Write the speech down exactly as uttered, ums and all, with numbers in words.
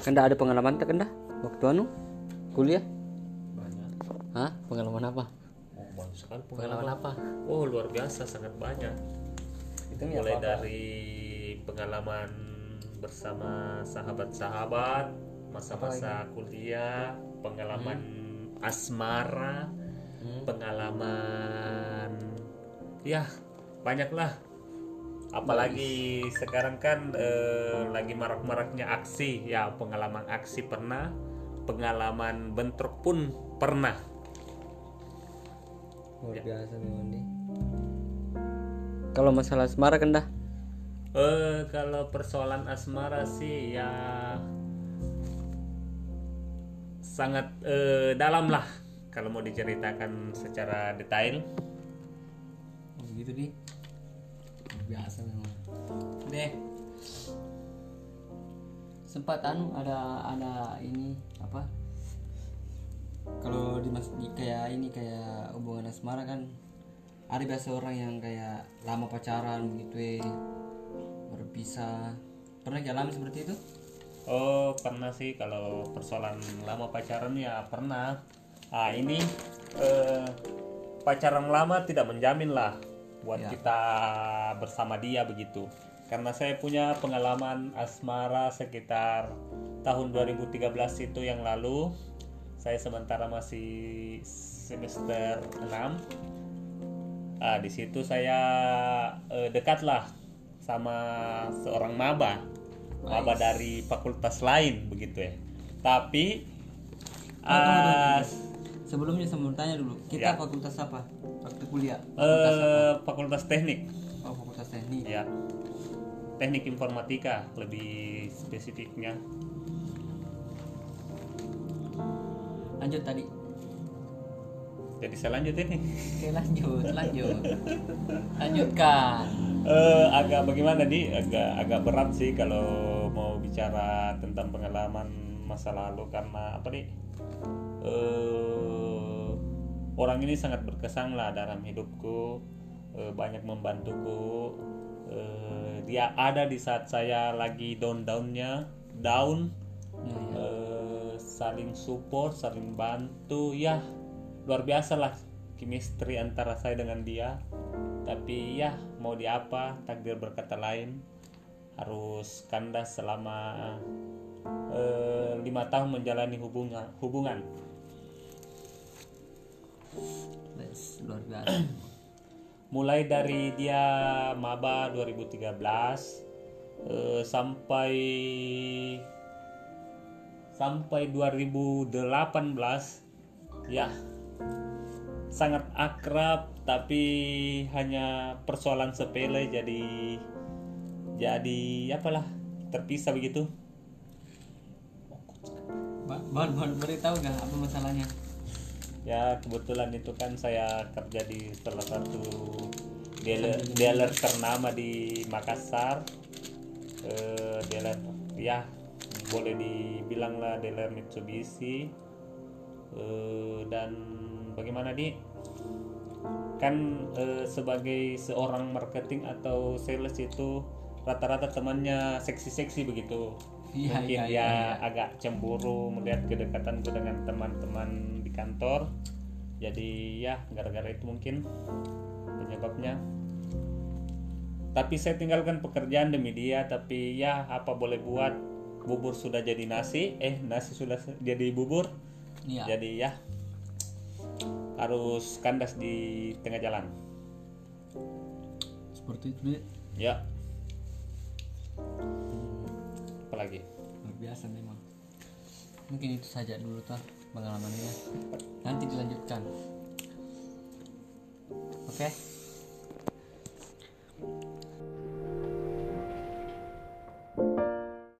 Kanda ada pengalaman tak Kanda waktu anu kuliah? Banyak. Hah? Pengalaman apa? Oh, banyak sekali pengalaman. Pengalaman apa? Oh, luar biasa, sangat banyak. Itu mulai apa-apa? Dari pengalaman bersama sahabat-sahabat, masa-masa kuliah, pengalaman hmm. asmara, hmm. pengalaman ya, banyaklah. Apalagi Baris. Sekarang kan eh, lagi marak-maraknya aksi, ya pengalaman aksi pernah, pengalaman bentrok pun pernah. Luar biasa memang nih. Kalau masalah asmara kan dah. Eh kalau persoalan asmara sih ya sangat eh, dalam lah kalau mau diceritakan secara detail. Oh, gitu nih. Biasa memang. Deh. Sempat anu ada ada ini apa? Kalau di mas di kayak ini kayak hubungan asmara kan ada biasa orang yang kayak lama pacaran begitu ya berpisah. Pernah ngalamin seperti itu? Oh, pernah sih kalau persoalan lama pacaran ya pernah. Ah, ini eh, pacaran lama tidak menjamin lah buat ya. Kita bersama dia begitu. Karena saya punya pengalaman asmara sekitar tahun dua ribu tiga belas itu yang lalu. Saya sementara masih semester enam. Ah, di situ saya eh, dekatlah sama seorang maba. Maba nice. Dari fakultas lain begitu ya. Tapi oh, uh, sebelumnya saya mau tanya dulu, kita ya. Fakultas apa? Waktu kuliah fakultas, uh, fakultas teknik. Oh, fakultas teknik. Ya. Teknik informatika lebih spesifiknya. Lanjut tadi. Jadi saya lanjut ini. Oke, lanjut, lanjut. Lanjutkan. Uh, agak bagaimana nih? Agak agak berat sih kalau mau bicara tentang pengalaman masa lalu karena apa nih? Uh, orang ini sangat berkesan lah dalam hidupku, uh, banyak membantuku. Uh, dia ada di saat saya lagi down-downnya, down, ya, ya. Uh, saling support, saling bantu, ya. Luar biasa lah chemistry antara saya dengan dia. Tapi ya mau diapa, takdir berkata lain. Harus kandas selama lima eh, tahun menjalani hubungan hubungan. Yes, luar biasa. Mulai dari dia maba dua ribu tiga belas eh, sampai sampai dua ribu delapan belas ya. Sangat akrab tapi hanya persoalan sepele jadi jadi apalah terpisah begitu. Bon bon beritahu nggak apa masalahnya? Ya kebetulan itu kan saya kerja di salah satu dealer dealer ternama di Makassar, eh, dealer ya boleh dibilang lah dealer Mitsubishi, eh, dan bagaimana nih kan e, sebagai seorang marketing atau sales itu rata-rata temannya seksi-seksi begitu ya, mungkin ya, dia ya, ya. Agak cemburu melihat kedekatanku dengan teman-teman di kantor, jadi ya gara-gara itu mungkin penyebabnya. Tapi saya tinggalkan pekerjaan demi dia, tapi ya apa boleh buat, bubur sudah jadi nasi eh nasi sudah jadi bubur ya. Jadi ya harus kandas di tengah jalan. Seperti itu ya. Ya. Apalagi? Luar biasa memang. Mungkin itu saja dulu tuh pengalamannya. Nanti dilanjutkan. Oke. Okay?